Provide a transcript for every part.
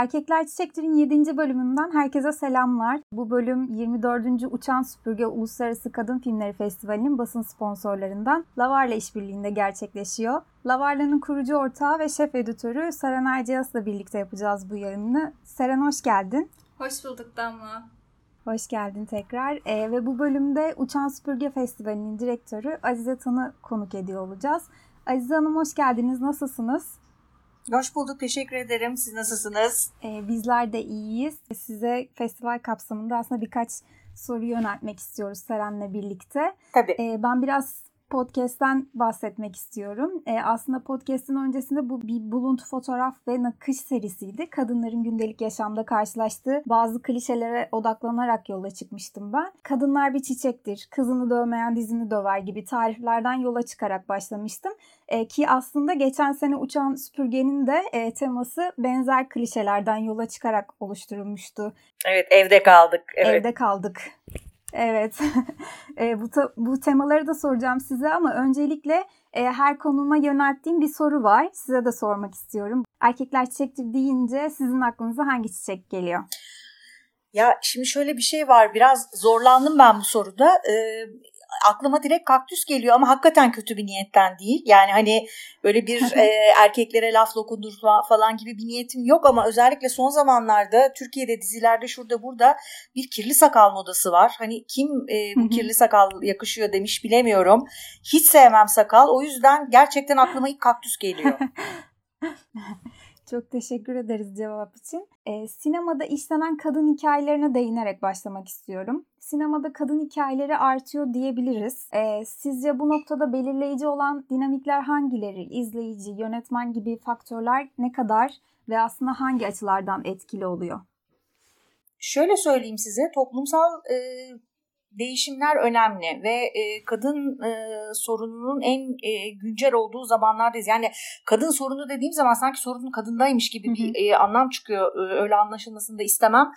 Erkekler Çiçektir'in 7. bölümünden herkese selamlar. Bu bölüm 24. Uçan Süpürge Uluslararası Kadın Filmleri Festivali'nin basın sponsorlarından Lavarla işbirliğinde gerçekleşiyor. Lavarla'nın kurucu ortağı ve şef editörü Seren Erciyas'la birlikte yapacağız bu yayını. Seren hoş geldin. Hoş bulduk Damla. Hoş geldin tekrar. Ve bu bölümde Uçan Süpürge Festivali'nin direktörü Azize Tan'ı konuk ediyor olacağız. Azize Hanım hoş geldiniz. Nasılsınız? Hoş bulduk. Teşekkür ederim. Siz nasılsınız? Bizler de iyiyiz. Size festival kapsamında aslında birkaç soru yöneltmek istiyoruz Seren'le birlikte. Tabii. Ben biraz podcast'ten bahsetmek istiyorum. Aslında podcast'in öncesinde bu bir buluntu fotoğraf ve nakış serisiydi. Kadınların gündelik yaşamda karşılaştığı bazı klişelere odaklanarak yola çıkmıştım ben. Kadınlar bir çiçektir, kızını dövmeyen dizini döver gibi tariflerden yola çıkarak başlamıştım. Ki aslında geçen sene Uçan Süpürge'nin de teması benzer klişelerden yola çıkarak oluşturulmuştu. Evet, evde kaldık. Evet. Evde kaldık. Evet, bu temaları da soracağım size ama öncelikle her konuma yönelttiğim bir soru var. Size de sormak istiyorum. Erkekler çiçektir deyince sizin aklınıza hangi çiçek geliyor? Ya şimdi şöyle bir şey var. Biraz zorlandım ben bu soruda. Aklıma direkt kaktüs geliyor ama hakikaten kötü bir niyetten değil. Yani hani böyle bir erkeklere laf dokundurma falan gibi bir niyetim yok ama özellikle son zamanlarda Türkiye'de dizilerde şurada burada bir kirli sakal modası var. Hani kim bu kirli sakal yakışıyor demiş bilemiyorum. Hiç sevmem sakal. O yüzden gerçekten aklıma ilk kaktüs geliyor. Çok teşekkür ederiz cevap için. Sinemada işlenen kadın hikayelerine değinerek başlamak istiyorum. Sinemada kadın hikayeleri artıyor diyebiliriz. Sizce bu noktada belirleyici olan dinamikler hangileri? İzleyici, yönetmen gibi faktörler ne kadar ve aslında hangi açılardan etkili oluyor? Şöyle söyleyeyim size, toplumsal değişimler önemli ve kadın sorununun en güncel olduğu zamanlardayız. Yani kadın sorunu dediğim zaman sanki sorunun kadındaymış gibi bir anlam çıkıyor. Öyle anlaşılmasını da istemem.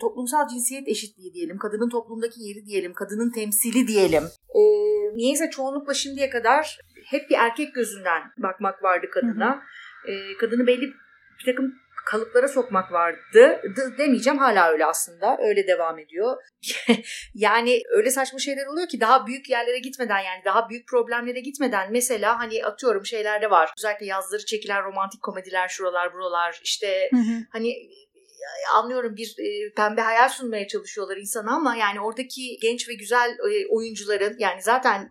Toplumsal cinsiyet eşitliği diyelim, kadının toplumdaki yeri diyelim, kadının temsili diyelim. Niyeyse çoğunlukla şimdiye kadar hep bir erkek gözünden bakmak vardı kadına. Kadını belli bir takım kalıplara sokmak vardı demeyeceğim, hala öyle aslında, öyle devam ediyor. Yani öyle saçma şeyler oluyor ki daha büyük yerlere gitmeden, yani daha büyük problemlere gitmeden, mesela hani atıyorum şeylerde var özellikle yazları çekilen romantik komediler, şuralar buralar işte hani anlıyorum bir pembe hayal sunmaya çalışıyorlar insana ama yani oradaki genç ve güzel oyuncuların, yani zaten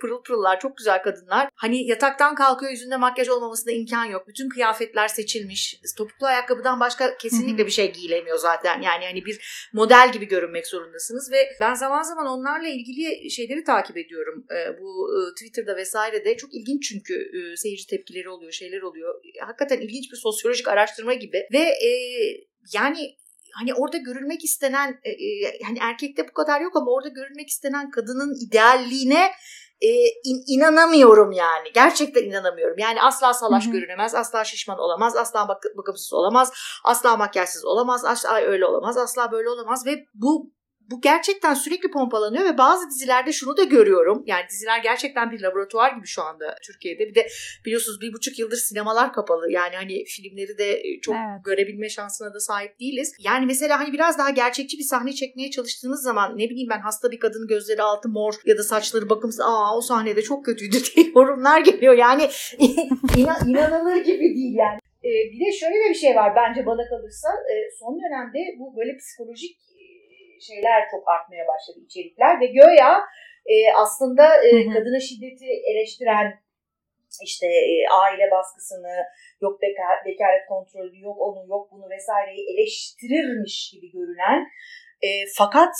pırıl pırıllar, çok güzel kadınlar, hani yataktan kalkıyor yüzünde makyaj olmamasına imkan yok. Bütün kıyafetler seçilmiş. Topuklu ayakkabıdan başka kesinlikle bir şey giyilemiyor zaten. Yani hani bir model gibi görünmek zorundasınız ve ben zaman zaman onlarla ilgili şeyleri takip ediyorum. Bu Twitter'da vesairede çok ilginç, çünkü seyirci tepkileri oluyor, şeyler oluyor. Hakikaten ilginç bir sosyolojik araştırma gibi ve yani hani orada görülmek istenen, hani erkekte bu kadar yok ama orada görülmek istenen kadının idealliğine inanamıyorum yani. Gerçekten inanamıyorum. Yani asla salaş görünemez, asla şişman olamaz, asla bakımsız olamaz, asla makyajsız olamaz, asla öyle olamaz, asla böyle olamaz ve bu gerçekten sürekli pompalanıyor ve bazı dizilerde şunu da görüyorum. Yani diziler gerçekten bir laboratuvar gibi şu anda Türkiye'de. Bir de biliyorsunuz 1,5 yıldır sinemalar kapalı. Yani hani filmleri de çok görebilme şansına da sahip değiliz. Yani mesela hani biraz daha gerçekçi bir sahne çekmeye çalıştığınız zaman, ne bileyim ben, hasta bir kadının gözleri altı mor ya da saçları bakımsız, o sahnede çok kötüydü diye yorumlar geliyor. Yani inanılır gibi değil yani. Bir de şöyle bir şey var bence bana kalırsa. Son dönemde bu böyle psikolojik şeyler çok artmaya başladı, içerikler ve göya aslında kadına şiddeti eleştiren, işte aile baskısını, yok bekaret kontrolü, yok onu yok bunu vesaireyi eleştirirmiş gibi görünen, fakat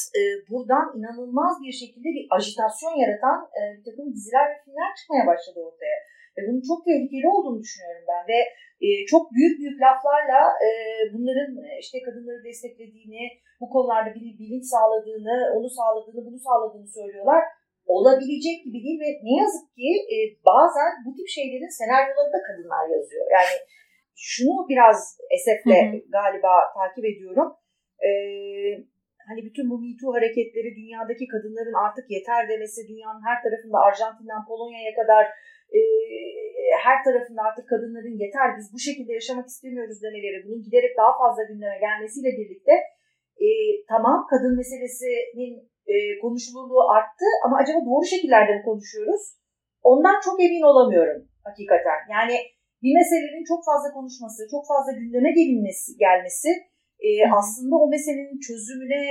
buradan inanılmaz bir şekilde bir ajitasyon yaratan bir takım diziler ve filmler çıkmaya başladı ortaya. Ve bunun çok tehlikeli olduğunu düşünüyorum ben ve çok büyük laflarla bunların işte kadınları desteklediğini, bu konularda bir bilinç sağladığını, onu sağladığını, bunu sağladığını söylüyorlar. Olabilecek gibi değil ve ne yazık ki bazen bu tip şeylerin senaryolarını da kadınlar yazıyor. Yani şunu biraz esefle galiba takip ediyorum. hani bütün bu Me Too hareketleri, dünyadaki kadınların artık yeter demesi, dünyanın her tarafında, Arjantin'den Polonya'ya kadar her tarafında artık kadınların yeter, biz bu şekilde yaşamak istemiyoruz demeleri, bunun giderek daha fazla gündeme gelmesiyle birlikte tamam, kadın meselesinin konuşulurluğu arttı ama acaba doğru şekillerde mi konuşuyoruz? Ondan çok emin olamıyorum hakikaten. Yani bir meselenin çok fazla konuşması, çok fazla gündeme gelmesi aslında o meselenin çözümüne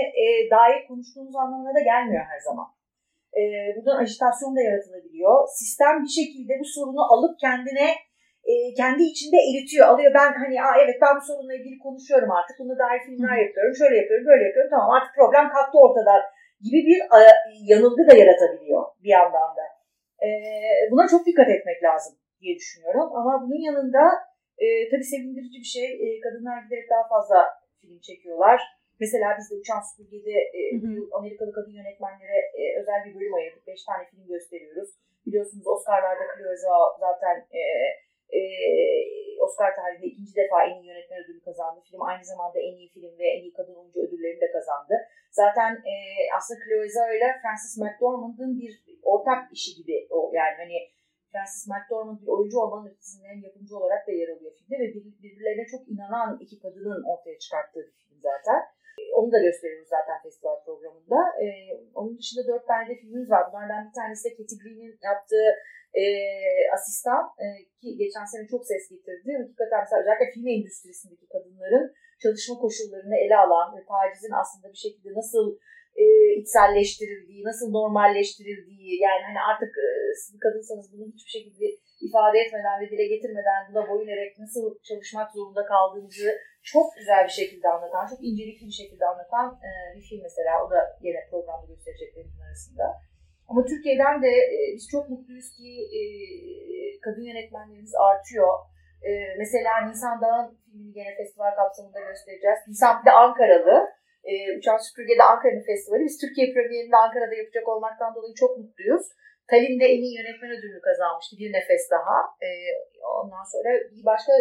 dair konuştuğumuz anlamına da gelmiyor her zaman. Buradan ajitasyon da yaratılabiliyor. Sistem bir şekilde bu sorunu alıp kendine, kendi içinde eritiyor. Alıyor, ben hani evet ben bu sorunla ilgili konuşuyorum artık. Buna dair filmler yapıyorum, şöyle yapıyorum, böyle yapıyorum. Tamam artık problem kalktı ortadan gibi bir yanılgı da yaratabiliyor bir yandan da. Buna çok dikkat etmek lazım diye düşünüyorum. Ama bunun yanında tabii sevindirici bir şey. Kadınlar giderek daha fazla film çekiyorlar. Mesela biz de Uçan Süpürge'de Amerikalı kadın yönetmenlere özel bir bölüm ayırdık. 5 tane film gösteriyoruz. Biliyorsunuz Oscar'larda Chloé Zhao zaten Oscar tarihinde 2. defa en iyi yönetmen ödülü kazandı. Film aynı zamanda en iyi film ve en iyi kadın oyuncu ödüllerini de kazandı. Zaten aslında Chloé Zhao ile Frances McDormand'ın bir ortak işi gibi. O, yani hani Frances McDormand bir oyuncu olmanın ötesinden yapımcı olarak da yer alıyor filmde ve birbirlerine çok inanan iki kadının ortaya çıkarttığı bir film zaten. Onu da gösteriyoruz zaten festival programında. Onun dışında 4 tane de filmimiz var. Bunlardan bir tanesi de Katy Green'in yaptığı Asistan, ki geçen sene çok ses getirdi. Hakikaten mesela özellikle film endüstrisindeki kadınların çalışma koşullarını ele alan ve tacizin aslında bir şekilde nasıl içselleştirildiği, nasıl normalleştirildiği, yani hani artık siz bir kadınsanız bunu hiçbir şekilde ifade etmeden ve dile getirmeden buna boyun eğerek nasıl çalışmak zorunda kaldığınızı çok güzel bir şekilde anlatan, çok incelikli bir şekilde anlatan bir film mesela. O da yine programda göstereceklerin arasında. Ama Türkiye'den de biz çok mutluyuz ki kadın yönetmenlerimiz artıyor. Mesela Nisan Dağ'ın filmini yine festival kapsamında göstereceğiz. Nisan bir de Ankaralı. Uçan Süpürge'de Ankara'nın festivali. Biz Türkiye premierini de Ankara'da yapacak olmaktan dolayı çok mutluyuz. Tallinn'de en iyi yönetmen ödülünü kazanmıştı. Bir nefes daha. Ondan sonra bir başka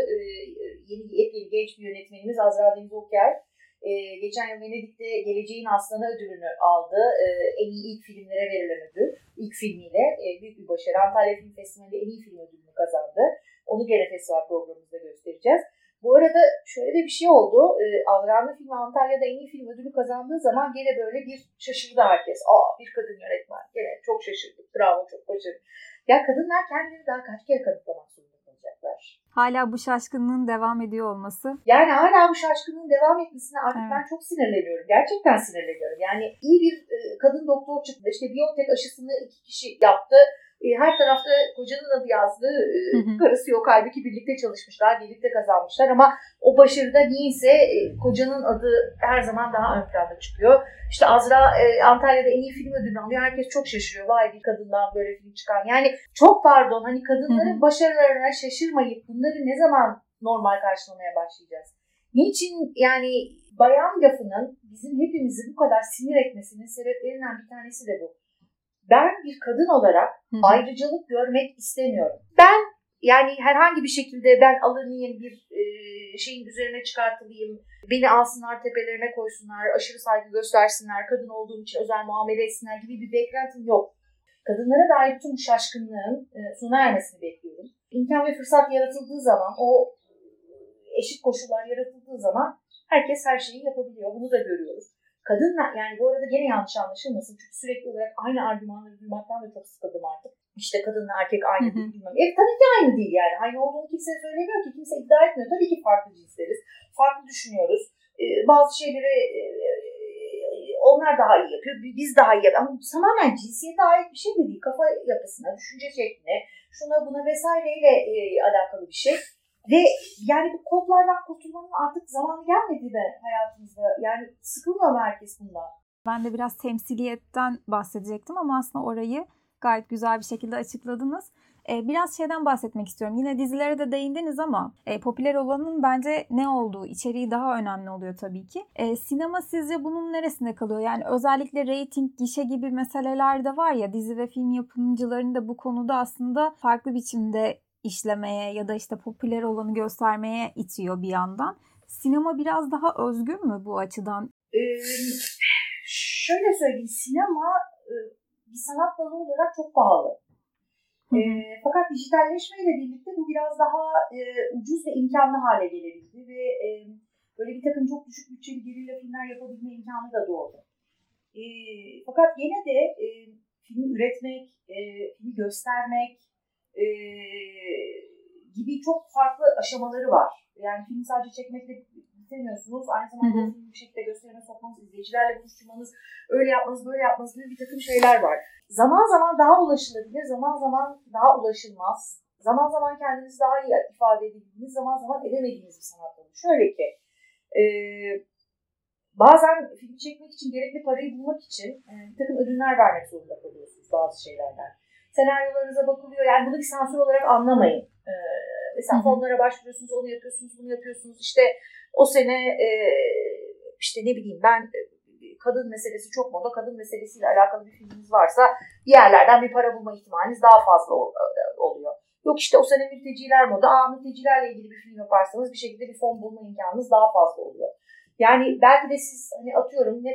yeni genç bir yönetmenimiz Azra Bin Burker. Geçen yıl Venedik'te Geleceğin Aslanı ödülünü aldı. En iyi ilk filmlere verilen ödül. İlk filmiyle büyük bir başarı. Antalya Film Festivali'nde en iyi film ödülünü kazandı. Onu gene festival programımızda göstereceğiz. Bu arada şöyle de bir şey oldu. Azra'nın filmi Antalya'da en iyi film ödülü kazandığı zaman gene böyle bir şaşırdı herkes. Bir kadın yönetmen. Gene çok şaşırdık. Bravo, çok başarılı. Ya kadınlar kendileri daha kaç kere kanıtlamak zorunda kalacaklar. Hala bu şaşkınlığın devam ediyor olması. Yani hala bu şaşkınlığın devam etmesine artık ben çok sinirleniyorum. Gerçekten sinirleniyorum. Yani iyi bir kadın doktor çıktı. İşte Biontech aşısını 2 kişi yaptı. Her tarafta kocanın adı yazdı, karısı yok. Halbuki birlikte çalışmışlar, birlikte kazanmışlar ama o başarıda niyeyse kocanın adı her zaman daha ön planda çıkıyor. İşte Azra Antalya'da en iyi film ödülünü alıyor. Herkes çok şaşırıyor. Vay bir kadından böyle film çıkan. Yani çok pardon, hani kadınların başarılarına şaşırmayıp bunları ne zaman normal karşılamaya başlayacağız? Niçin yani bayan lafının bizim hepimizi bu kadar sinir etmesinin sebeplerinden bir tanesi de bu. Ben bir kadın olarak ayrıcalık görmek istemiyorum. Ben yani herhangi bir şekilde ben alınayım, bir şeyin üzerine çıkartılayım, beni alsınlar, tepelerine koysunlar, aşırı saygı göstersinler, kadın olduğum için özel muamele etsinler gibi bir beklentim yok. Kadınlara dair tüm şaşkınlığın sona ermesini bekliyorum. İmkan ve fırsat yaratıldığı zaman, o eşit koşullar yaratıldığı zaman herkes her şeyi yapabiliyor. Bunu da görüyoruz. Kadınlar, yani bu arada gene yanlış anlaşılmasın çünkü sürekli olarak aynı argümanları duymaktan da çok sıkıldım artık. İşte kadınla erkek aynı değil, bilmem. Tabii ki aynı değil yani. Aynı olduğunu kimse söylemiyor ki, kimse iddia etmiyor. Tabii ki farklı cinsleriz, farklı düşünüyoruz. Bazı şeyleri onlar daha iyi yapıyor, biz daha iyi yapıyoruz. Ama tamamen cinsiyete ait bir şey de değil. Kafa yapısına, düşünce şekline, şuna buna vesaireyle alakalı bir şey. Ve yani bu kodlardan kurtulmanın artık zamanı gelmedi de hayatımızda. Yani sıkılmıyor mu herkes bundan? Ben de biraz temsiliyetten bahsedecektim ama aslında orayı gayet güzel bir şekilde açıkladınız. Biraz şeyden bahsetmek istiyorum. Yine dizilere de değindiniz ama popüler olanın bence ne olduğu, içeriği daha önemli oluyor tabii ki. Sinema sizce bunun neresinde kalıyor? Yani özellikle reyting, gişe gibi meseleler de var ya, dizi ve film yapımcılarının da bu konuda aslında farklı biçimde işlemeye ya da işte popüler olanı göstermeye itiyor bir yandan. Sinema biraz daha özgür mü bu açıdan? şöyle söyleyeyim, sinema bir sanat dalı olarak çok pahalı. Fakat dijitalleşmeyle birlikte bu biraz daha ucuz ve imkanlı hale gelebildi ve böyle bir takım çok düşük bütçeli gelirle filmler yapabilme imkanı da doğdu. Fakat yine de filmi üretmek, filmi göstermek gibi çok farklı aşamaları var. Yani filmi sadece çekmekle bitirmiyorsunuz. Aynı zamanda filmi bir şekilde gösterime sokmanız, izleyicilerle buluşturmanız, öyle yapmanız, böyle yapmanız gibi bir takım şeyler var. Zaman zaman daha ulaşılabilir, zaman zaman daha ulaşılmaz. Zaman zaman kendinizi daha iyi ifade edebildiğiniz, zaman zaman edemediğiniz bir sanat dalı. Şöyle ki, bazen filmi çekmek için, gerekli parayı bulmak için bir takım ödünler vermek zorunda kalıyorsunuz bazı şeylerden. Senaryolarınıza bakılıyor. Yani bunu bir sansür olarak anlamayın. Mesela fonlara başvuruyorsunuz, onu yapıyorsunuz, bunu yapıyorsunuz. İşte o sene işte ne bileyim ben, kadın meselesi çok moda. Kadın meselesiyle alakalı bir filminiz varsa bir yerlerden bir para bulma ihtimaliniz daha fazla oluyor. Yok işte o sene mülteciler moda. Mültecilerle ilgili bir film yaparsanız bir şekilde bir fon bulma imkanınız daha fazla oluyor. Yani belki de siz hani atıyorum ne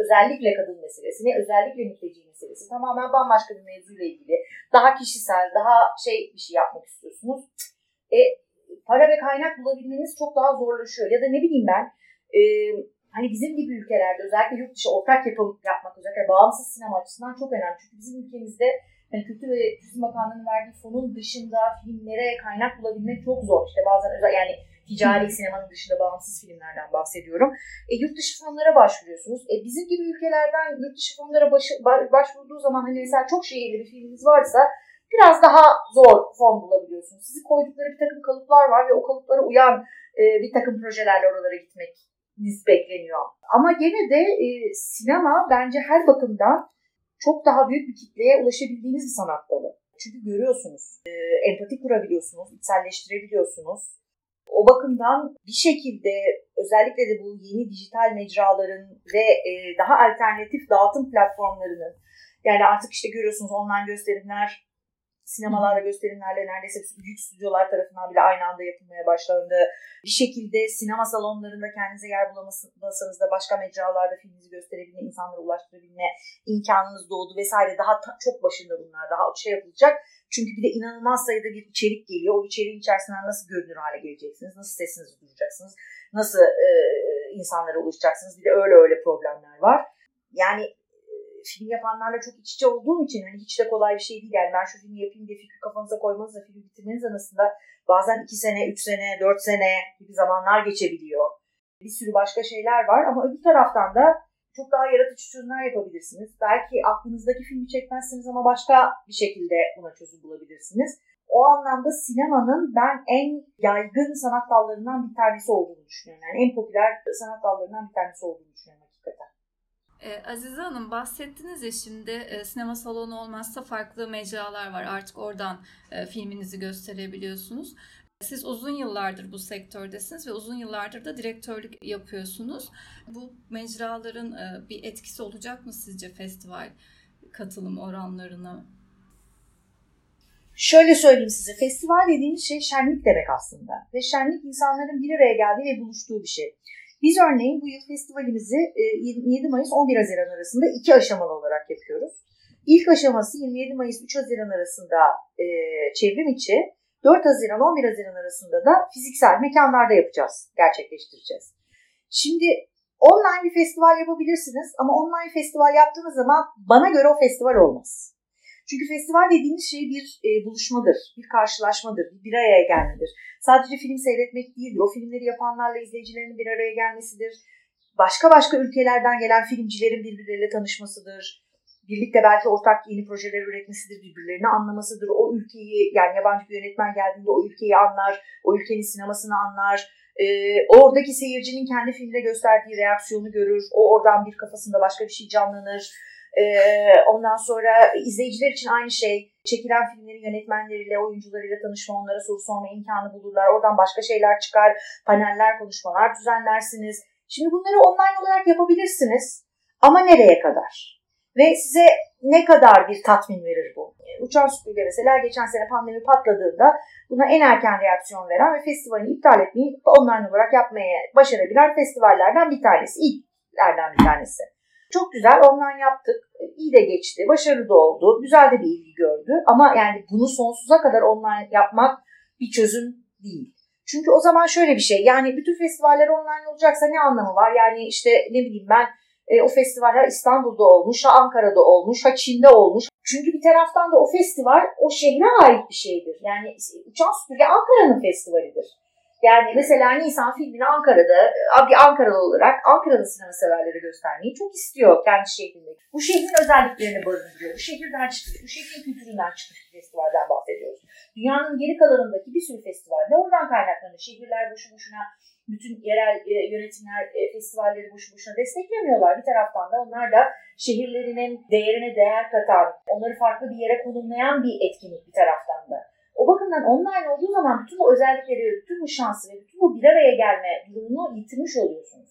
özellikle kadın meselesi, ne özellikle mülteci meselesi, tamamen bambaşka bir mevzuyla ilgili daha kişisel, daha bir şey yapmak istiyorsunuz. Para ve kaynak bulabilmeniz çok daha zorlaşıyor. Ya da ne bileyim ben, hani bizim gibi ülkelerde özellikle yurt dışı ortak yapım yapmak, özellikle bağımsız sinema açısından çok önemli. Çünkü bizim ülkemizde hani Kültür ve Turizm Bakanlığı'nın verdiği fonun dışında filmlere kaynak bulabilmek çok zor. İşte bazen yani ticari sinemanın dışında bağımsız filmlerden bahsediyorum. Yurt dışı fonlara başvuruyorsunuz. Bizim gibi ülkelerden yurt dışı fonlara başvurduğu zaman hani mesela çok şehirli bir filminiz varsa biraz daha zor fon bulabiliyorsunuz. Sizi koydukları bir takım kalıplar var ve o kalıplara uyan bir takım projelerle oralara gitmeniz bekleniyor. Ama gene de sinema bence her bakımdan çok daha büyük bir kitleye ulaşabildiğiniz bir sanat dalı. Çünkü görüyorsunuz, empati kurabiliyorsunuz, içselleştirebiliyorsunuz. O bakımdan bir şekilde özellikle de bu yeni dijital mecraların ve daha alternatif dağıtım platformlarının, yani artık işte görüyorsunuz online gösterimler, sinemalarda gösterimlerle neredeyse büyük stüdyolar tarafından bile aynı anda yapılmaya başlandı. Bir şekilde sinema salonlarında kendinize yer bulamasanız da başka mecralarda filminizi gösterebilme, insanlara ulaştırabilme imkanınız doğdu vesaire. Daha çok başında bunlar, daha şey yapılacak. Çünkü bir de inanılmaz sayıda bir içerik geliyor. O içeriğin içerisinden nasıl görünür hale geleceksiniz, nasıl sesinizi duyacaksınız, nasıl insanlara ulaşacaksınız. Bir de öyle problemler var. Yani film yapanlarla çok iç içe olduğum için hani hiç de kolay bir şey değil. Yani ben şu filmi yapayım diye fikri kafanıza koymanızla filmi bitirmeniz arasında bazen 2 sene, 3 sene, 4 sene gibi zamanlar geçebiliyor. Bir sürü başka şeyler var ama öbür taraftan da çok daha yaratıcı çözümler yapabilirsiniz. Belki aklınızdaki filmi çekmezsiniz ama başka bir şekilde buna çözüm bulabilirsiniz. O anlamda sinemanın ben en yaygın sanat dallarından bir tanesi olduğunu düşünüyorum. Yani en popüler sanat dallarından bir tanesi olduğunu düşünüyorum hakikaten. Azize Hanım, bahsettiniz ya şimdi sinema salonu olmazsa farklı mecralar var. Artık oradan filminizi gösterebiliyorsunuz. Siz uzun yıllardır bu sektördesiniz ve uzun yıllardır da direktörlük yapıyorsunuz. Bu mecraların bir etkisi olacak mı sizce festival katılım oranlarına? Şöyle söyleyeyim size, festival dediğimiz şey şenlik demek aslında. Ve şenlik insanların bir araya geldiği ve buluştuğu bir şey. Biz örneğin bu yıl festivalimizi 27 Mayıs-11 Haziran arasında 2 aşamalı olarak yapıyoruz. İlk aşaması 27 Mayıs-3 Haziran arasında çevrim içi, 4 Haziran-11 Haziran arasında da fiziksel mekanlarda yapacağız, gerçekleştireceğiz. Şimdi online bir festival yapabilirsiniz ama online festival yaptığınız zaman bana göre o festival olmaz. Çünkü festival dediğimiz şey bir buluşmadır, bir karşılaşmadır, bir araya gelmedir. Sadece film seyretmek değildir, o filmleri yapanlarla izleyicilerin bir araya gelmesidir. Başka ülkelerden gelen filmcilerin birbirleriyle tanışmasıdır. Birlikte belki ortak yeni projeler üretmesidir, birbirlerini anlamasıdır. O ülkeyi, yani yabancı bir yönetmen geldiğinde o ülkeyi anlar, o ülkenin sinemasını anlar. Oradaki seyircinin kendi filmde gösterdiği reaksiyonu görür. O oradan bir kafasında başka bir şey canlanır. Ondan sonra izleyiciler için aynı şey. Çekilen filmlerin yönetmenleriyle, oyuncularıyla tanışma, onlara soru sorma imkanı bulurlar. Oradan başka şeyler çıkar, paneller, konuşmalar düzenlersiniz. Şimdi bunları online olarak yapabilirsiniz ama nereye kadar? Ve size ne kadar bir tatmin verir bu? Uçan Süpürge mesela geçen sene pandemi patladığında buna en erken reaksiyon veren ve festivalini iptal etmeyi online olarak yapmaya başarabilen festivallerden bir tanesi. İlklerden bir tanesi. Çok güzel ondan yaptık. İyi de geçti. Başarılı da oldu. Güzel de bir ilgi gördü. Ama yani bunu sonsuza kadar online yapmak bir çözüm değil. Çünkü o zaman şöyle bir şey. Yani bütün festivaller online olacaksa ne anlamı var? Yani işte ne bileyim ben o festivaller İstanbul'da olmuş, ha Ankara'da olmuş, ha Çin'de olmuş. Çünkü bir taraftan da o festival o şehre ait bir şeydir. Yani Uçan Süpürge Ankara'nın festivalidir. Yani mesela Nisan filmini Ankara'da, bir Ankaralı olarak Ankara'da sinema severleri göstermeyi çok istiyor kendi şehrinde. Bu şehrin özelliklerini barındırıyor. Bu şehirden çıkıyor, bu şehrin kültüründen çıkıyor festivalden bahsediyoruz. Dünyanın geri kalanındaki bir sürü festivalde oradan kaynaklanıyor. Şehirler boşu boşuna, bütün yerel yönetimler festivalleri boşu boşuna desteklemiyorlar. Bir taraftan da onlar da şehirlerinin değerine değer katan, onları farklı bir yere konumlayan bir etkinlik bir taraftan da. O bakımdan online olduğu zaman bütün bu özellikleri, bütün bu şansı ve bütün bu bir araya gelme durumunu yitirmiş oluyorsunuz.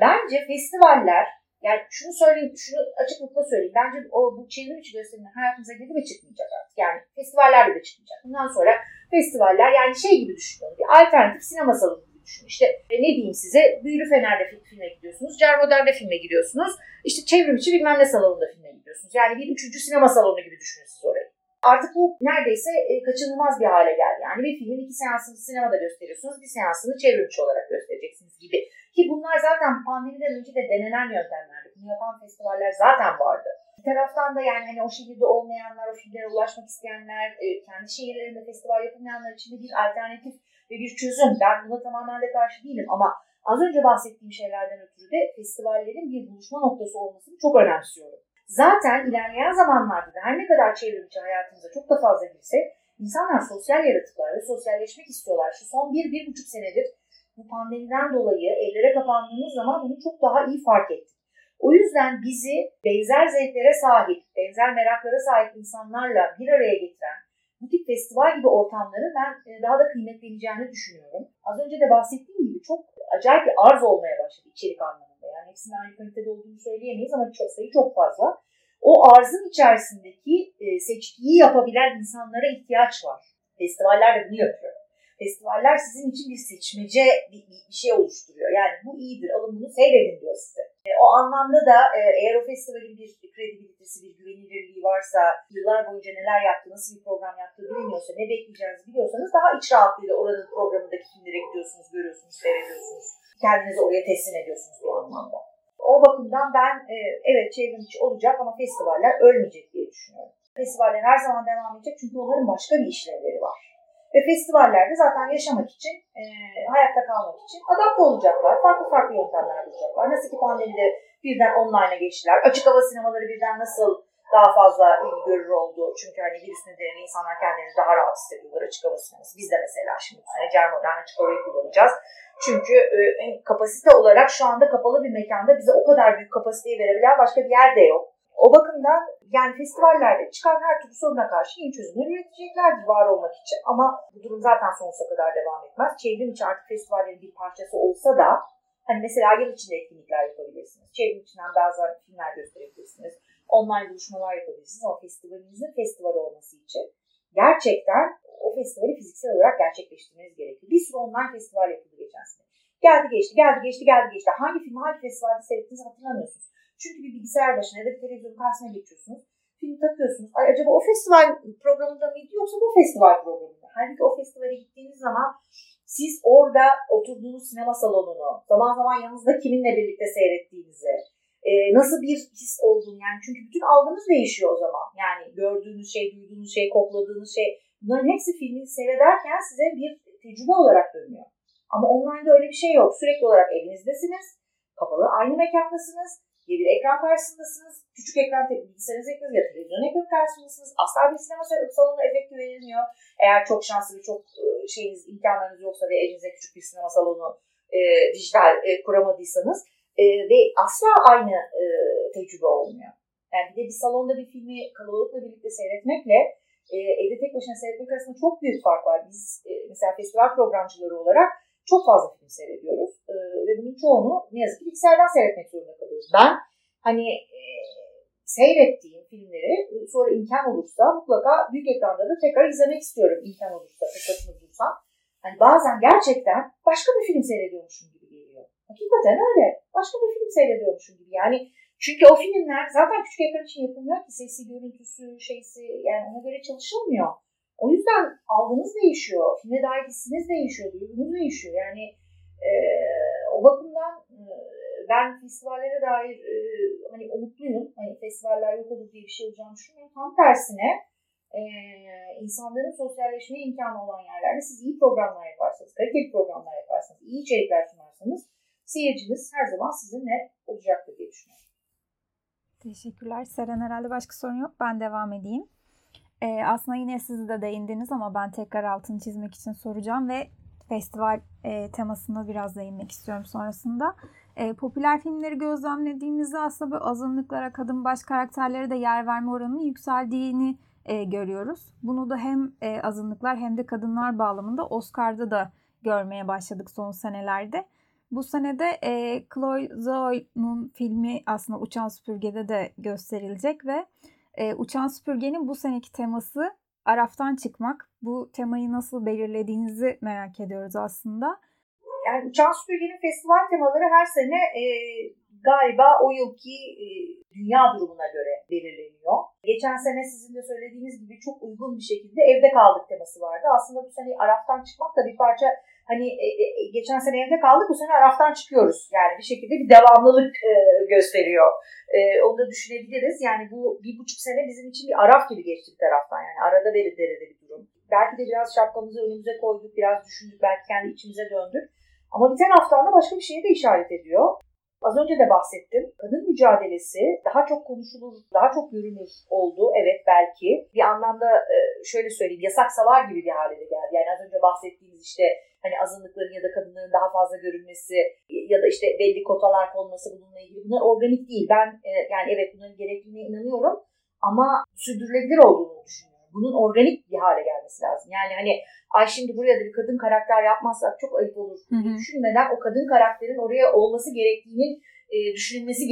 Bence festivaller, yani şunu söyleyeyim, şunu açıklıkla söyleyeyim. Bence bu çevrim içi gösterimler hayatımıza girdi ve çıkmayacak artık. Yani festivaller de çıkmayacak. Bundan sonra festivaller yani şey gibi düşünüyorum, bir alternatif sinema salonu gibi düşünün. İşte ne diyeyim size, Büyülü Fener'de filme gidiyorsunuz, Carmoder'de filme gidiyorsunuz, işte çevrim içi bilmem ne salonunda filme gidiyorsunuz. Yani bir üçüncü sinema salonu gibi düşünün siz orayı. Artık bu neredeyse kaçınılmaz bir hale geldi. Yani bir filmin iki seansını sinemada gösteriyorsunuz, bir seansını çevrimçi olarak göstereceksiniz gibi. Ki bunlar zaten pandemiden önce de denenen yöntemlerdi. Bunu yapan festivaller zaten vardı. Bir taraftan da yani hani o şehirde olmayanlar, o filmlere ulaşmak isteyenler, kendi şehirlerinde festival yapamayanlar için de bir alternatif ve bir çözüm. Ben buna tamamen de karşı değilim ama az önce bahsettiğim şeylerden ötürü de festivallerin bir buluşma noktası olmasını çok önemsiyorum. Zaten ilerleyen zamanlarda da her ne kadar çevrimiçi hayatımıza çok da fazla girse insanlar sosyal yaratıklar ve sosyalleşmek istiyorlar. Şu son 1-1,5 senedir bu pandemiden dolayı evlere kapandığımız zaman bunu çok daha iyi fark ettik. O yüzden bizi benzer zevklere sahip, benzer meraklara sahip insanlarla bir araya getiren bu tip festival gibi ortamları ben daha da kıymetleneceğini düşünüyorum. Az önce de bahsettiğim gibi çok acayip bir arz olmaya başladı içerik anlamında. Yani hepsinin aynı kalitede olduğunu söyleyemeyiz ama sayı çok fazla. O arzın içerisindeki seçkiyi yapabilen insanlara ihtiyaç var. Festivaller de bunu yapıyor. Festivaller sizin için bir seçmece bir şey oluşturuyor. Yani bu iyidir, alın bunu seyredin diyor size. O anlamda da eğer o festivalin bir kredibilitesi, bir güvenilirliği varsa, yıllar boyunca neler yaptığı, nasıl bir program yaptığı bilmiyorsa, ne bekleyeceğinizi biliyorsanız daha iç rahatlığıyla oranın programındaki filmlere gidiyorsunuz, görüyorsunuz, seyrediyorsunuz. Kendinizi oraya teslim ediyorsunuz bu anlamda. O bakımdan ben evet çevrimiçi olacak ama festivaller ölmeyecek diye düşünüyorum. Festivaller her zaman devam edecek çünkü onların başka bir işlevleri var. Ve festivallerde zaten yaşamak için, hayatta kalmak için adapte olacaklar. Farklı farklı yöntemler bulacaklar. Nasıl ki pandemide birden online'a geçtiler. Açık hava sinemaları birden nasıl daha fazla ilgi görür oldu. Çünkü hani virüs nedeniyle insanlar kendilerini daha rahat hissediyorlar açık hava sineması. Biz de mesela şimdi bu sene Cermo'dan açık havayı kullanacağız. Çünkü kapasite olarak şu anda kapalı bir mekanda bize o kadar büyük kapasiteyi verebilen başka bir yer de yok. O bakımdan yani festivallerde çıkan her türlü soruna karşı yeni çözümler üreteceklerdir var olmak için. Ama bu durum zaten sonsuza kadar devam etmez. Çevrim içi artık festivallerin bir parçası olsa da hani mesela yıl içinde etkinlikler yapabilirsiniz. Çevrim içinden bazı filmler gösterebilirsiniz. Online buluşmalar yapabilirsiniz ama festivalinizin festival olması için gerçekten o festivali fiziksel olarak gerçekleştirmeniz gerekiyor. Bir sürü online festival yapıldı geçen sene. Geldi geçti. Hangi filmi hangi festivalde seyrettiğinizi hatırlamıyorsunuz. Çünkü bir bilgisayar başına ya da bir televizyon karşısına geçiyorsunuz. Filmi takıyorsunuz. Ay acaba o festival programında mıydı yoksa bu festival programında? Halbuki o festivale gittiğiniz zaman siz orada oturduğunuz sinema salonunu, zaman zaman yanınızda kiminle birlikte seyrettiğinizi, nasıl bir his olduğunu yani. Çünkü bütün algınız değişiyor o zaman. Yani gördüğünüz şey, duyduğunuz şey, kokladığınız şey. Bunların hepsi filmi seyrederken size bir tecrübe olarak dönüyor. Ama online'da öyle bir şey yok. Sürekli olarak evinizdesiniz. Kapalı aynı mekandasınız. Bir ekran karşısındasınız. Küçük ekran bilgisayarınız ekranı ya da televizyon ekranı karşısındasınız. Asla bir sinema salonu efekti verilmiyor. Eğer çok şanslı ve çok şeyiniz, imkanlarınız yoksa ve elinize küçük bir sinema salonu dijital kuramadıysanız ve asla aynı tecrübe olmuyor. Yani bir de bir salonda bir filmi kalabalıkla birlikte seyretmekle evde tek başına seyretmek arasında çok büyük fark var. Biz mesela festival programcıları olarak çok fazla film seyrediyoruz ve bunun çoğunu ne yazık ki bilgisayardan seyretmek zorunda kalıyoruz. Ben hani seyrettiğim filmleri sonra imkan olursa mutlaka büyük ekranda da tekrar izlemek istiyorum imkan olursa, fırsatını bulursam. Hani bazen gerçekten başka bir film seyrediyormuşum gibi geliyor. Hakikaten öyle. Başka bir film seyrediyormuşum gibi. Yani Çünkü o filmler zaten küçük ekran için yapılmıyor ki, sesi, görüntüsü, şeysi, yani ona göre çalışılmıyor. O yüzden algınız değişiyor, filme dair hissiniz değişiyor, duygunuz değişiyor. Yani o bakımdan ben festivallere dair hani umutluyum. Hani festivaller yok olur diye bir şey olacağını düşünmüyorum. Tam tersine insanların sosyalleşmeye imkanı olan yerlerde siz iyi programlar yaparsanız, kaliteli programlar yaparsanız, iyi içerikler sunarsanız seyirciniz her zaman sizinle olacaktır diye düşünüyorum. Teşekkürler. Seren, herhalde başka sorun yok. Ben devam edeyim. Aslında yine siz de değindiniz ama ben tekrar altını çizmek için soracağım ve festival temasına biraz değinmek istiyorum sonrasında. Popüler filmleri gözlemlediğimizde aslında böyle azınlıklara, kadın baş karakterlere de yer verme oranının yükseldiğini görüyoruz. Bunu da hem azınlıklar hem de kadınlar bağlamında Oscar'da da görmeye başladık son senelerde. Bu sene de Chloé Zhao'nun filmi aslında Uçan Süpürge'de de gösterilecek ve Uçan Süpürge'nin bu seneki teması Araf'tan çıkmak. Bu temayı nasıl belirlediğinizi merak ediyoruz aslında. Yani Uçan Süpürge'nin festival temaları her sene galiba o yılki dünya durumuna göre belirleniyor. Geçen sene sizin de söylediğiniz gibi çok uygun bir şekilde evde kaldık teması vardı. Aslında bu sene Araf'tan çıkmak da bir parça... Hani geçen sene evde kaldık, bu sene Araf'tan çıkıyoruz. Yani bir şekilde bir devamlılık gösteriyor. Onu da düşünebiliriz. Yani bu 1,5 sene bizim için bir Araf gibi geçti bir taraftan. Yani arada veri derede bir durum. Belki de biraz şapkamızı önümüze koyduk, biraz düşündük, belki kendi içimize döndük. Ama bir taraftan da başka bir şeye de işaret ediyor. Az önce de bahsettim. Kadın mücadelesi daha çok konuşulur, daha çok görünür oldu. Evet, belki. Bir anlamda şöyle söyleyeyim, yasak savar gibi bir hale geldi. Yani az önce bahsettiğimiz işte hani azınlıkların ya da kadınların daha fazla görünmesi ya da işte belli kotalar konması, bununla ilgili bunlar organik değil. Ben yani evet bunların gerektiğine inanıyorum ama sürdürülebilir olduğunu düşünüyorum. Bunun organik bir hale gelmesi lazım. Yani hani ay şimdi buraya da bir kadın karakter yapmazsak çok ayıp olur diye düşünmeden o kadın karakterin oraya olması gerektiğinin düşünülmesi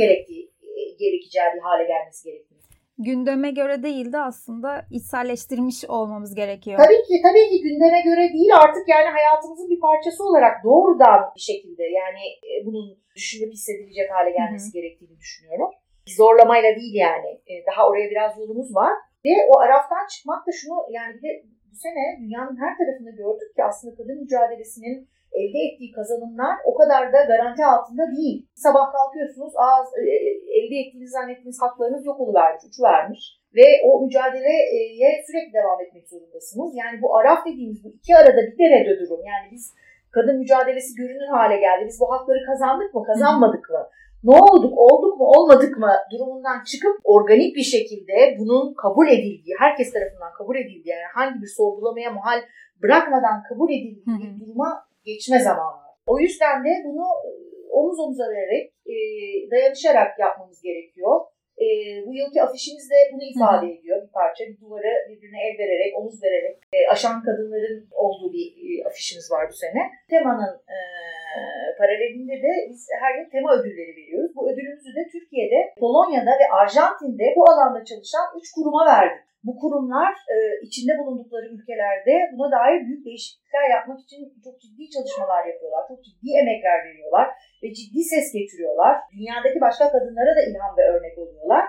gerekeceği bir hale gelmesi gerekiyor. Gündeme göre değil de aslında içselleştirmiş olmamız gerekiyor. Tabii ki gündeme göre değil artık, yani hayatımızın bir parçası olarak doğrudan bir şekilde yani bunun düşünülüp hissedilecek hale gelmesi gerektiğini düşünüyorum. Zorlamayla değil yani. Daha oraya biraz yolumuz var. Ve o Araf'tan çıkmak da şunu, yani bir de bu sene dünyanın her tarafında gördük ki aslında kadın mücadelesinin elde ettiği kazanımlar o kadar da garanti altında değil. Sabah kalkıyorsunuz, elde ettiğiniz zannettiğiniz haklarınız yok oluvermiş, uçuvermiş. Ve o mücadeleye sürekli devam etmek zorundasınız. Yani bu Araf dediğimiz bu iki arada bir derede durum. Yani biz kadın mücadelesi görünür hale geldi. Biz bu hakları kazandık mı, kazanmadık mı? Ne olduk, olduk mu, olmadık mı durumundan çıkıp organik bir şekilde bunun kabul edildiği, herkes tarafından kabul edildiği, yani hangi bir sorgulamaya muhal bırakmadan kabul edildiği bir duruma geçme zamanı. O yüzden de bunu omuz omuza vererek, dayanışarak yapmamız gerekiyor. Bu yılki afişimiz de bunu ifade ediyor bir parça. Bir duvara birbirine el vererek, omuz vererek aşan kadınların olduğu bir afişimiz var bu sene. Temanın paralelinde de biz her yıl tema ödülleri veriyoruz. Bu ödülümüzü de Türkiye'de, Polonya'da ve Arjantin'de bu alanda çalışan 3 kuruma verdik. Bu kurumlar içinde bulundukları ülkelerde buna dair büyük değişiklikler yapmak için çok ciddi çalışmalar yapıyorlar, çok ciddi emekler veriyorlar ve ciddi ses getiriyorlar. Dünyadaki başka kadınlara da ilham ve örnek oluyorlar.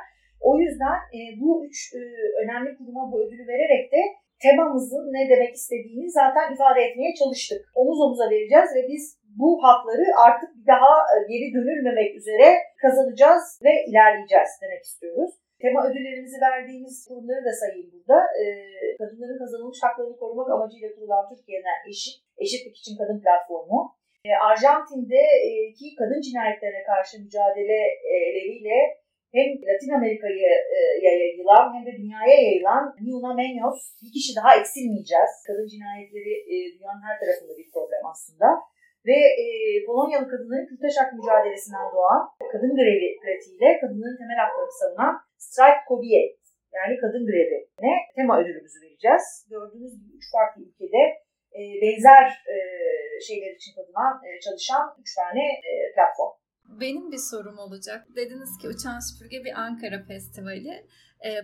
O yüzden bu 3 önemli kuruma bu ödülü vererek de temamızın ne demek istediğini zaten ifade etmeye çalıştık. Omuz omuza vereceğiz ve biz bu hakları artık bir daha geri dönülmemek üzere kazanacağız ve ilerleyeceğiz demek istiyoruz. Tema ödüllerimizi verdiğimiz kurumları da sayayım burada. Kadınların kazanılmış haklarını korumak amacıyla kurulan Türkiye'den Eşitlik için Kadın Platformu. Arjantin'deki kadın cinayetlerine karşı mücadeleleriyle hem Latin Amerika'ya yayılan hem de dünyaya yayılan Niuna Menos, bir kişi daha eksilmeyeceğiz. Kadın cinayetleri dünyanın her tarafında bir problem aslında. Ve Polonyalı kadınların kürtaj hak mücadelesinden doğan kadın grevi pratiğiyle kadınların temel haklarını savunan Strike Kobiet, yani kadın grevine tema ödülümüzü vereceğiz. Gördüğünüz gibi 3 farklı ülkede benzer şeyler için kadına çalışan 3 tane platform. Benim bir sorum olacak. Dediniz ki Uçan Süpürge bir Ankara Festivali.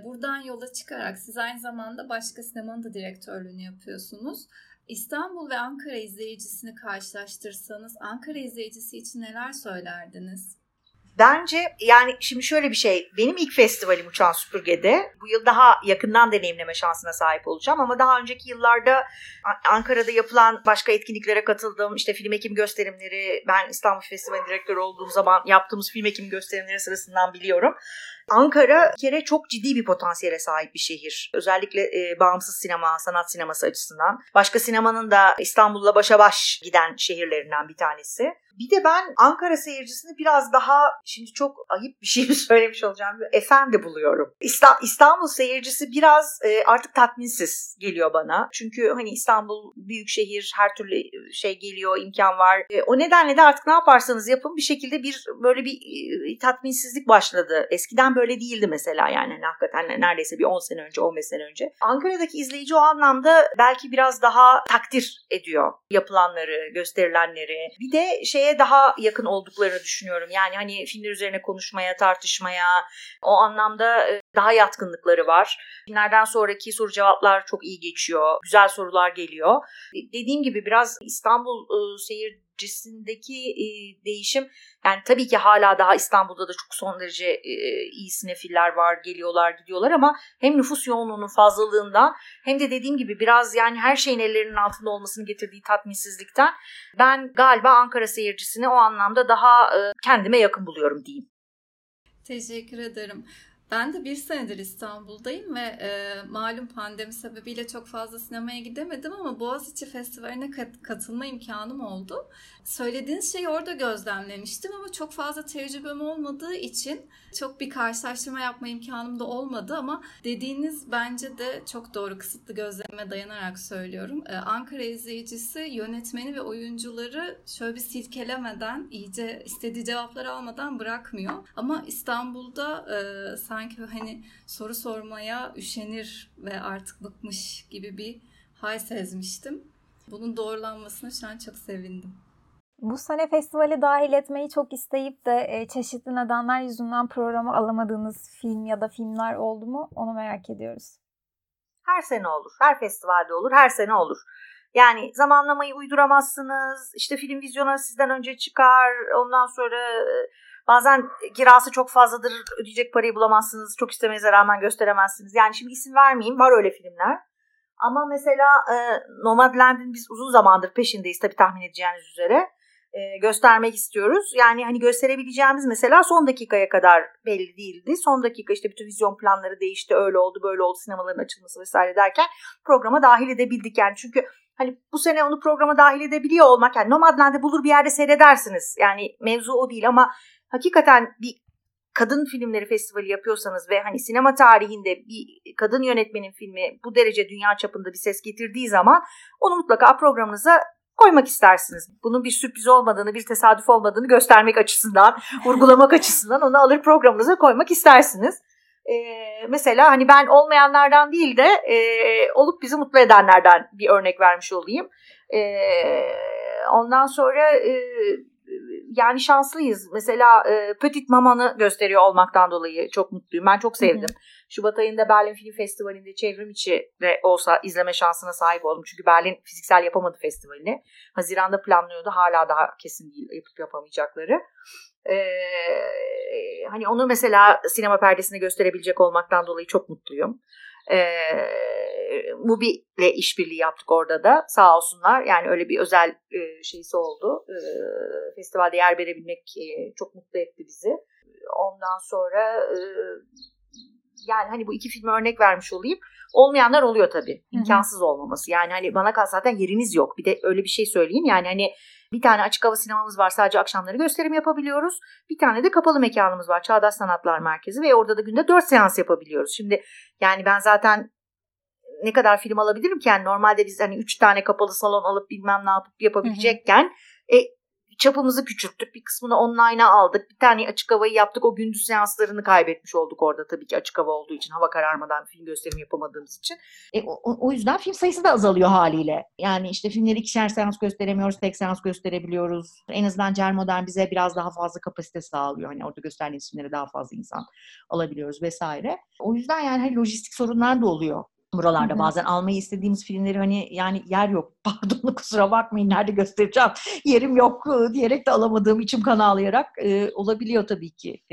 Buradan yola çıkarak siz aynı zamanda başka sinemanın da direktörlüğünü yapıyorsunuz. İstanbul ve Ankara izleyicisini karşılaştırsanız Ankara izleyicisi için neler söylerdiniz? Bence yani şimdi şöyle bir şey, benim ilk festivalim Uçan Süpürge'de. Bu yıl daha yakından deneyimleme şansına sahip olacağım ama daha önceki yıllarda Ankara'da yapılan başka etkinliklere katıldım. İşte film ekim gösterimleri, ben İstanbul Festivali direktörü olduğum zaman yaptığımız film ekim gösterimleri sırasından biliyorum. Ankara bir kere çok ciddi bir potansiyele sahip bir şehir. Özellikle bağımsız sinema, sanat sineması açısından. Başka sinemanın da İstanbul'la başa baş giden şehirlerinden bir tanesi. Bir de ben Ankara seyircisini biraz daha, şimdi çok ayıp bir şey söylemiş olacağım, efendi buluyorum. İstanbul seyircisi biraz artık tatminsiz geliyor bana. Çünkü hani İstanbul büyük şehir, her türlü şey geliyor, imkan var. O nedenle de artık ne yaparsanız yapın bir şekilde bir böyle bir tatminsizlik başladı. Eskiden böyle değildi mesela, yani hakikaten neredeyse bir 10 sene önce, 15 sene önce. Ankara'daki izleyici o anlamda belki biraz daha takdir ediyor yapılanları, gösterilenleri. Bir de daha yakın olduklarını düşünüyorum. Yani hani filmler üzerine konuşmaya, tartışmaya, o anlamda daha yatkınlıkları var. Filmlerden sonraki soru cevaplar çok iyi geçiyor. Güzel sorular geliyor. Dediğim gibi biraz İstanbul seyircisindeki değişim, yani tabii ki hala daha İstanbul'da da çok son derece iyi sinefiller var, geliyorlar, gidiyorlar ama hem nüfus yoğunluğunun fazlalığından hem de dediğim gibi biraz yani her şeyin ellerinin altında olmasının getirdiği tatminsizlikten ben galiba Ankara seyircisini o anlamda daha kendime yakın buluyorum diyeyim. Teşekkür ederim. Ben de bir senedir İstanbul'dayım ve malum pandemi sebebiyle çok fazla sinemaya gidemedim ama Boğaziçi Festivali'ne katılma imkanım oldu. Söylediğiniz şeyi orada gözlemlemiştim ama çok fazla tecrübem olmadığı için çok bir karşılaştırma yapma imkanım da olmadı ama dediğiniz bence de çok doğru, kısıtlı gözlemime dayanarak söylüyorum. Ankara izleyicisi yönetmeni ve oyuncuları şöyle bir silkelemeden, iyice istediği cevapları almadan bırakmıyor. Ama İstanbul'da sanki hani soru sormaya üşenir ve artık bıkmış gibi bir hal sezmiştim. Bunun doğrulanmasına şu an çok sevindim. Bu sene festivale dahil etmeyi çok isteyip de çeşitli nedenler yüzünden programa alamadığınız film ya da filmler oldu mu? Onu merak ediyoruz. Her sene olur. Her festivalde olur. Her sene olur. Yani zamanlamayı uyduramazsınız. İşte film vizyona sizden önce çıkar. Ondan sonra bazen kirası çok fazladır, ödeyecek parayı bulamazsınız, çok istemenize rağmen gösteremezsiniz. Yani şimdi isim vermeyeyim, var öyle filmler. Ama mesela Nomadland'in biz uzun zamandır peşindeyiz tabii tahmin edeceğiniz üzere. Göstermek istiyoruz. Yani hani gösterebileceğimiz mesela son dakikaya kadar belli değildi. Son dakika işte bütün vizyon planları değişti, öyle oldu, böyle oldu, sinemaların açılması vesaire derken programa dahil edebildik yani. Çünkü hani bu sene onu programa dahil edebiliyor olmak, yani Nomadland'ı bulur bir yerde seyredersiniz. Yani mevzu o değil ama hakikaten bir kadın filmleri festivali yapıyorsanız ve hani sinema tarihinde bir kadın yönetmenin filmi bu derece dünya çapında bir ses getirdiği zaman onu mutlaka programınıza koymak istersiniz. Bunun bir sürpriz olmadığını, bir tesadüf olmadığını göstermek açısından, vurgulamak açısından onu alır programınıza koymak istersiniz. Mesela hani ben olmayanlardan değil de olup bizi mutlu edenlerden bir örnek vermiş olayım. Ondan sonra yani şanslıyız. Mesela Petit Maman'ı gösteriyor olmaktan dolayı çok mutluyum. Ben çok sevdim. Hı-hı. Şubat ayında Berlin Film Festivali'nde çevrim içi de olsa izleme şansına sahip oldum. Çünkü Berlin fiziksel yapamadı festivalini. Haziran'da planlıyordu. Hala daha kesin değil yapıp yapamayacakları. Hani onu mesela sinema perdesinde gösterebilecek olmaktan dolayı çok mutluyum. Mubi'yle işbirliği yaptık orada da, sağ olsunlar. Yani öyle bir özel şeysi oldu. Festivalde yer verebilmek çok mutlu etti bizi. Ondan sonra yani hani bu iki filme örnek vermiş olayım. Olmayanlar oluyor tabii. İmkansız olmaması. Yani hani bana kalsa zaten yeriniz yok. Bir de öyle bir şey söyleyeyim. Yani hani bir tane açık hava sinemamız var. Sadece akşamları gösterim yapabiliyoruz. Bir tane de kapalı mekanımız var. Çağdaş Sanatlar Merkezi ve orada da günde 4 seans yapabiliyoruz. Şimdi yani ben zaten ne kadar film alabilirim ki? Yani normalde biz hani 3 tane kapalı salon alıp bilmem ne yapıp yapabilecekken çapımızı küçülttük. Bir kısmını online'a aldık. Bir tane açık havayı yaptık. O gündüz seanslarını kaybetmiş olduk orada tabii ki açık hava olduğu için. Hava kararmadan film gösterimi yapamadığımız için. O yüzden film sayısı da azalıyor haliyle. Yani işte filmleri ikişer seans gösteremiyoruz. Tek seans gösterebiliyoruz. En azından Cermodern bize biraz daha fazla kapasite sağlıyor. Hani orada gösterdiğimiz filmlere daha fazla insan alabiliyoruz vesaire. O yüzden yani lojistik sorunlar da oluyor. Buralarda bazen almayı istediğimiz filmleri hani yani yer yok, pardon kusura bakmayın nerede göstereceğim, yerim yok diyerek de alamadığım, içim kan ağlayarak olabiliyor tabii ki.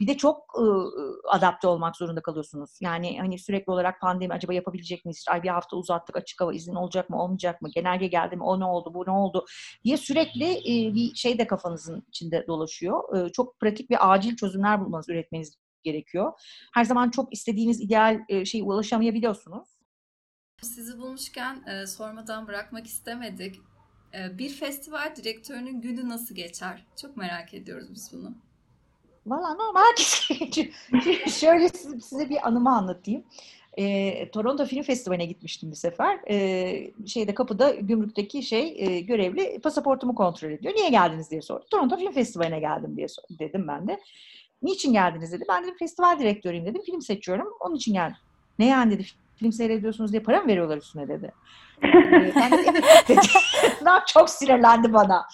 Bir de çok adapte olmak zorunda kalıyorsunuz. Yani hani sürekli olarak pandemi, acaba yapabilecek miyiz? Ay bir hafta uzattık, açık hava izin olacak mı, olmayacak mı? Genelge geldi mi? O ne oldu, bu ne oldu? Diye sürekli bir şey de kafanızın içinde dolaşıyor. Çok pratik ve acil çözümler bulmanız, üretmeniz gerekiyor. Her zaman çok istediğiniz ideal şeye ulaşamayabiliyorsunuz. Sizi bulmuşken sormadan bırakmak istemedik. Bir festival direktörünün günü nasıl geçer? Çok merak ediyoruz biz bunu. Valla normal. Şöyle size bir anımı anlatayım. Toronto Film Festivali'ne gitmiştim bir sefer. Kapıda gümrükteki görevli pasaportumu kontrol ediyor. Niye geldiniz diye sordu. Toronto Film Festivali'ne geldim diye dedim ben de. Niçin geldiniz dedi. Ben dedim festival direktörüyüm dedim. Film seçiyorum. Onun için geldim. Ne yani dedi. Film seyrediyorsunuz diye para mı veriyorlar üstüne dedi. Ben de evet dedi. Çok sinirlendi bana.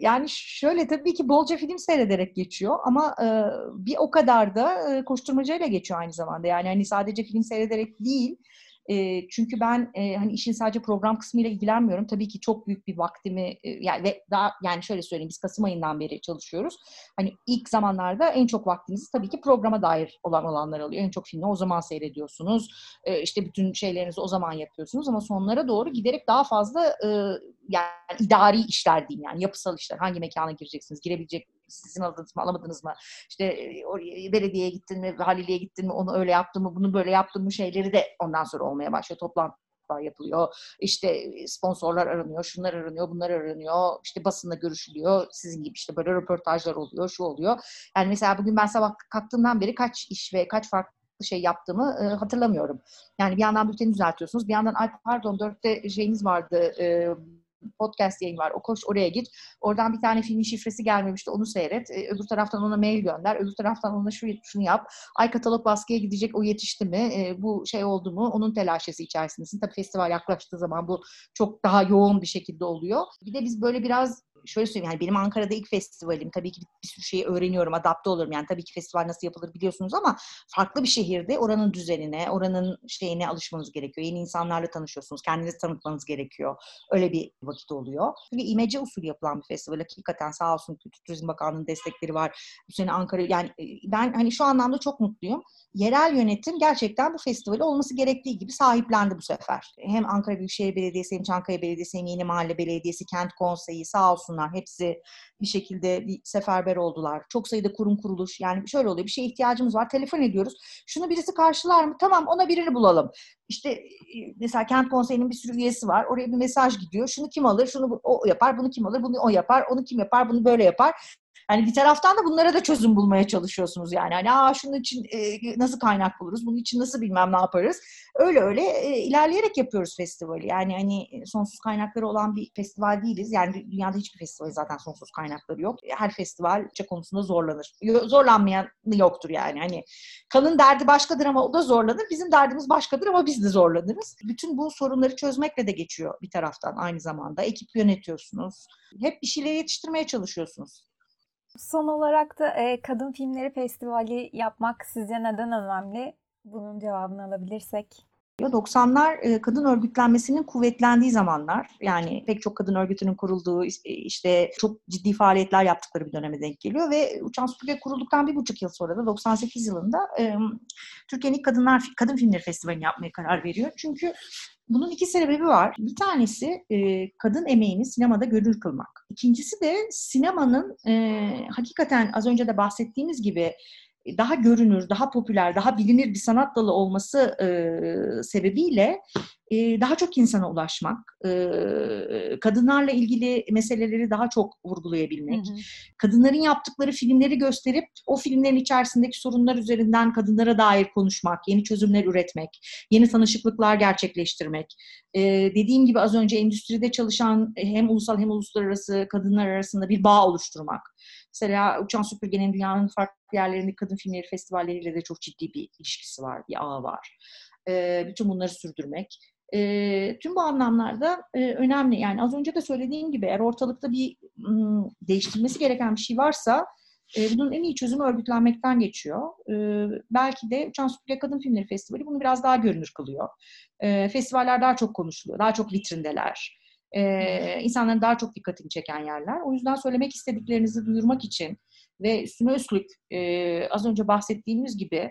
Yani şöyle tabii ki bolca film seyrederek geçiyor ama bir o kadar da koşturmacayla geçiyor aynı zamanda. Yani hani sadece film seyrederek değil. Çünkü ben hani işin sadece program kısmıyla ilgilenmiyorum. Tabii ki çok büyük bir vaktimi şöyle söyleyeyim, biz Kasım ayından beri çalışıyoruz. Hani ilk zamanlarda en çok vaktimizi tabii ki programa dair olan olanlar alıyor. En çok filmi o zaman seyrediyorsunuz. Bütün şeylerinizi o zaman yapıyorsunuz ama sonlara doğru giderek daha fazla idari işler diyeyim, yani yapısal işler. Hangi mekana gireceksiniz, girebilecek sizin aldınız mı, alamadınız mı? Oraya belediyeye gittin mi, valiliğe gittin mi, onu öyle yaptın mı, bunu böyle yaptın mı şeyleri de ondan sonra olmaya başlıyor. Toplantılar yapılıyor. Sponsorlar aranıyor, şunlar aranıyor, bunlar aranıyor. Basınla görüşülüyor. Sizin gibi böyle röportajlar oluyor, şu oluyor. Yani mesela bugün ben sabah kalktığımdan beri kaç iş ve kaç farklı şey yaptığımı hatırlamıyorum. Yani bir yandan bülteni düzeltiyorsunuz, bir yandan ay pardon 4'te şeyiniz vardı, podcast yayın var. O koş oraya git. Oradan bir tane filmin şifresi gelmemişti. Onu seyret. Öbür taraftan ona mail gönder. Öbür taraftan ona şunu yap. Ay katalog baskıya gidecek. O yetişti mi? Bu oldu mu? Onun telaşesi içerisindesin. Tabii festival yaklaştığı zaman bu çok daha yoğun bir şekilde oluyor. Bir de biz böyle biraz şöyle söyleyeyim, yani benim Ankara'da ilk festivalim. Tabii ki bir sürü şeyi öğreniyorum, adapte olurum. Yani tabii ki festival nasıl yapılır biliyorsunuz ama farklı bir şehirde oranın düzenine, oranın şeyine alışmanız gerekiyor. Yeni insanlarla tanışıyorsunuz. Kendinizi tanıtmanız gerekiyor. Öyle bir vakit oluyor. Çünkü imece usulü yapılan bir festival. Hakikaten sağ olsun Kültür Turizm Bakanlığı'nın destekleri var. Bu sene Ankara, yani ben hani şu anlamda çok mutluyum. Yerel yönetim gerçekten bu festivali olması gerektiği gibi sahiplendi bu sefer. Hem Ankara Büyükşehir Belediyesi, hem Çankaya Belediyesi, hem Yeni Mahalle Belediyesi, Kent Konseyi sağ olsun. Hepsi bir şekilde bir seferber oldular. Çok sayıda kurum kuruluş, yani şöyle oluyor, bir şeye ihtiyacımız var, telefon ediyoruz. Şunu birisi karşılar mı? Tamam, ona birini bulalım. Mesela Kent Konseyi'nin bir sürü üyesi var. Oraya bir mesaj gidiyor. Şunu kim alır? Şunu o yapar. Bunu kim alır? Bunu o yapar. Onu kim yapar? Bunu böyle yapar. Yani bir taraftan da bunlara da çözüm bulmaya çalışıyorsunuz yani. Hani şunun için nasıl kaynak buluruz? Bunun için nasıl bilmem ne yaparız? Öyle ilerleyerek yapıyoruz festivali. Yani hani sonsuz kaynakları olan bir festival değiliz. Yani dünyada hiçbir festival zaten sonsuz kaynakları yok. Her festival konusunda zorlanır. Zorlanmayan yoktur yani. Hani kanın derdi başkadır ama o da zorlanır. Bizim derdimiz başkadır ama biz de zorlanırız. Bütün bu sorunları çözmekle de geçiyor bir taraftan aynı zamanda. Ekip yönetiyorsunuz. Hep bir şeyleri yetiştirmeye çalışıyorsunuz. Son olarak da Kadın Filmleri Festivali yapmak sizce neden önemli? Bunun cevabını alabilirsek. 90'lar kadın örgütlenmesinin kuvvetlendiği zamanlar. Yani pek çok kadın örgütünün kurulduğu, çok ciddi faaliyetler yaptıkları bir döneme denk geliyor ve Uçan Süpürge kurulduktan 1,5 yıl sonra da 98 yılında Türkiye'nin Kadın Filmleri Festivali'ni yapmaya karar veriyor. Çünkü bunun 2 sebebi var. Bir tanesi kadın emeğini sinemada görür kılmak. İkincisi de sinemanın hakikaten az önce de bahsettiğimiz gibi daha görünür, daha popüler, daha bilinir bir sanat dalı olması sebebiyle daha çok insana ulaşmak, kadınlarla ilgili meseleleri daha çok vurgulayabilmek, kadınların yaptıkları filmleri gösterip o filmlerin içerisindeki sorunlar üzerinden kadınlara dair konuşmak, yeni çözümler üretmek, yeni tanışıklıklar gerçekleştirmek. Dediğim gibi az önce endüstride çalışan hem ulusal hem uluslararası kadınlar arasında bir bağ oluşturmak. Mesela Uçan Süpürge'nin dünyanın farklı yerlerinde kadın filmleri festivalleriyle de çok ciddi bir ilişkisi var, bir ağı var. Bütün bunları sürdürmek. Tüm bu anlamlarda önemli. Yani az önce de söylediğim gibi eğer ortalıkta bir değiştirilmesi gereken bir şey varsa Bunun en iyi çözümü örgütlenmekten geçiyor. Belki de Uçan Süpürge Kadın Filmleri Festivali bunu biraz daha görünür kılıyor. Festivaller daha çok konuşuluyor, daha çok vitrindeler. İnsanların daha çok dikkatini çeken yerler. O yüzden söylemek istediklerinizi duyurmak için ve üstüne üstlük az önce bahsettiğimiz gibi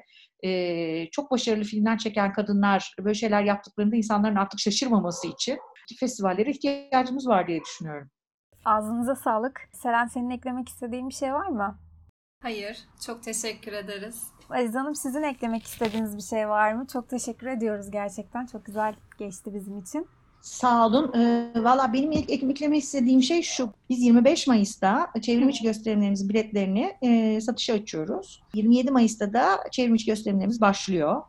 çok başarılı filmler çeken kadınlar böyle şeyler yaptıklarında insanların artık şaşırmaması için festivallere ihtiyacımız var diye düşünüyorum. Ağzınıza sağlık. Selen, senin eklemek istediğin bir şey var mı? Hayır, çok teşekkür ederiz. Aziz Hanım, sizin eklemek istediğiniz bir şey var mı? Çok teşekkür ediyoruz gerçekten. Çok güzel geçti bizim için. Sağ olun. Valla benim eklemek istediğim şey şu. Biz 25 Mayıs'ta çevrimiçi gösterimlerimizin biletlerini satışa açıyoruz. 27 Mayıs'ta da çevrimiçi gösterimlerimiz başlıyor.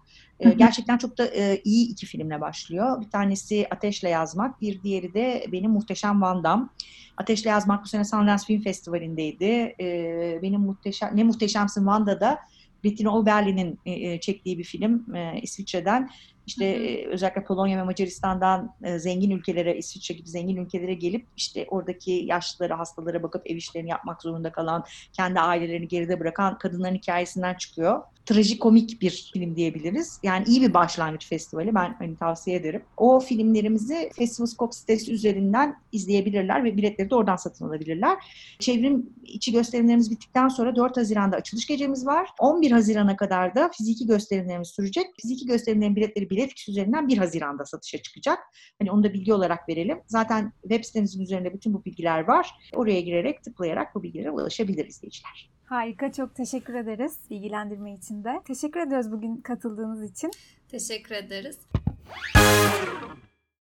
Gerçekten çok da iyi iki filmle başlıyor. Bir tanesi Ateşle Yazmak, bir diğeri de Benim Muhteşem Wanda'm. Ateşle Yazmak bu sene Sundance Film Festivali'ndeydi. Ne Muhteşemsin Wanda'da Bettina Oberlin'in çektiği bir film İsviçre'den. İşte özellikle Polonya ve Macaristan'dan zengin ülkelere, İsviçre gibi zengin ülkelere gelip işte oradaki yaşlılara, hastalara bakıp ev işlerini yapmak zorunda kalan, kendi ailelerini geride bırakan kadınların hikayesinden çıkıyor. Trajikomik bir film diyebiliriz. Yani iyi bir başlangıç festivali. Ben hani tavsiye ederim. O filmlerimizi Festival Scope sitesi üzerinden izleyebilirler ve biletleri de oradan satın alabilirler. Çevrim içi gösterimlerimiz bittikten sonra 4 Haziran'da açılış gecemiz var. 11 Haziran'a kadar da fiziki gösterimlerimiz sürecek. Fiziki gösterimlerin biletleri Biletix üzerinden 1 Haziran'da satışa çıkacak. Hani onu da bilgi olarak verelim. Zaten web sitemizin üzerinde bütün bu bilgiler var. Oraya girerek, tıklayarak bu bilgilere ulaşabilir izleyiciler. Harika, çok teşekkür ederiz bilgilendirme için de. Teşekkür ediyoruz bugün katıldığınız için. Teşekkür ederiz.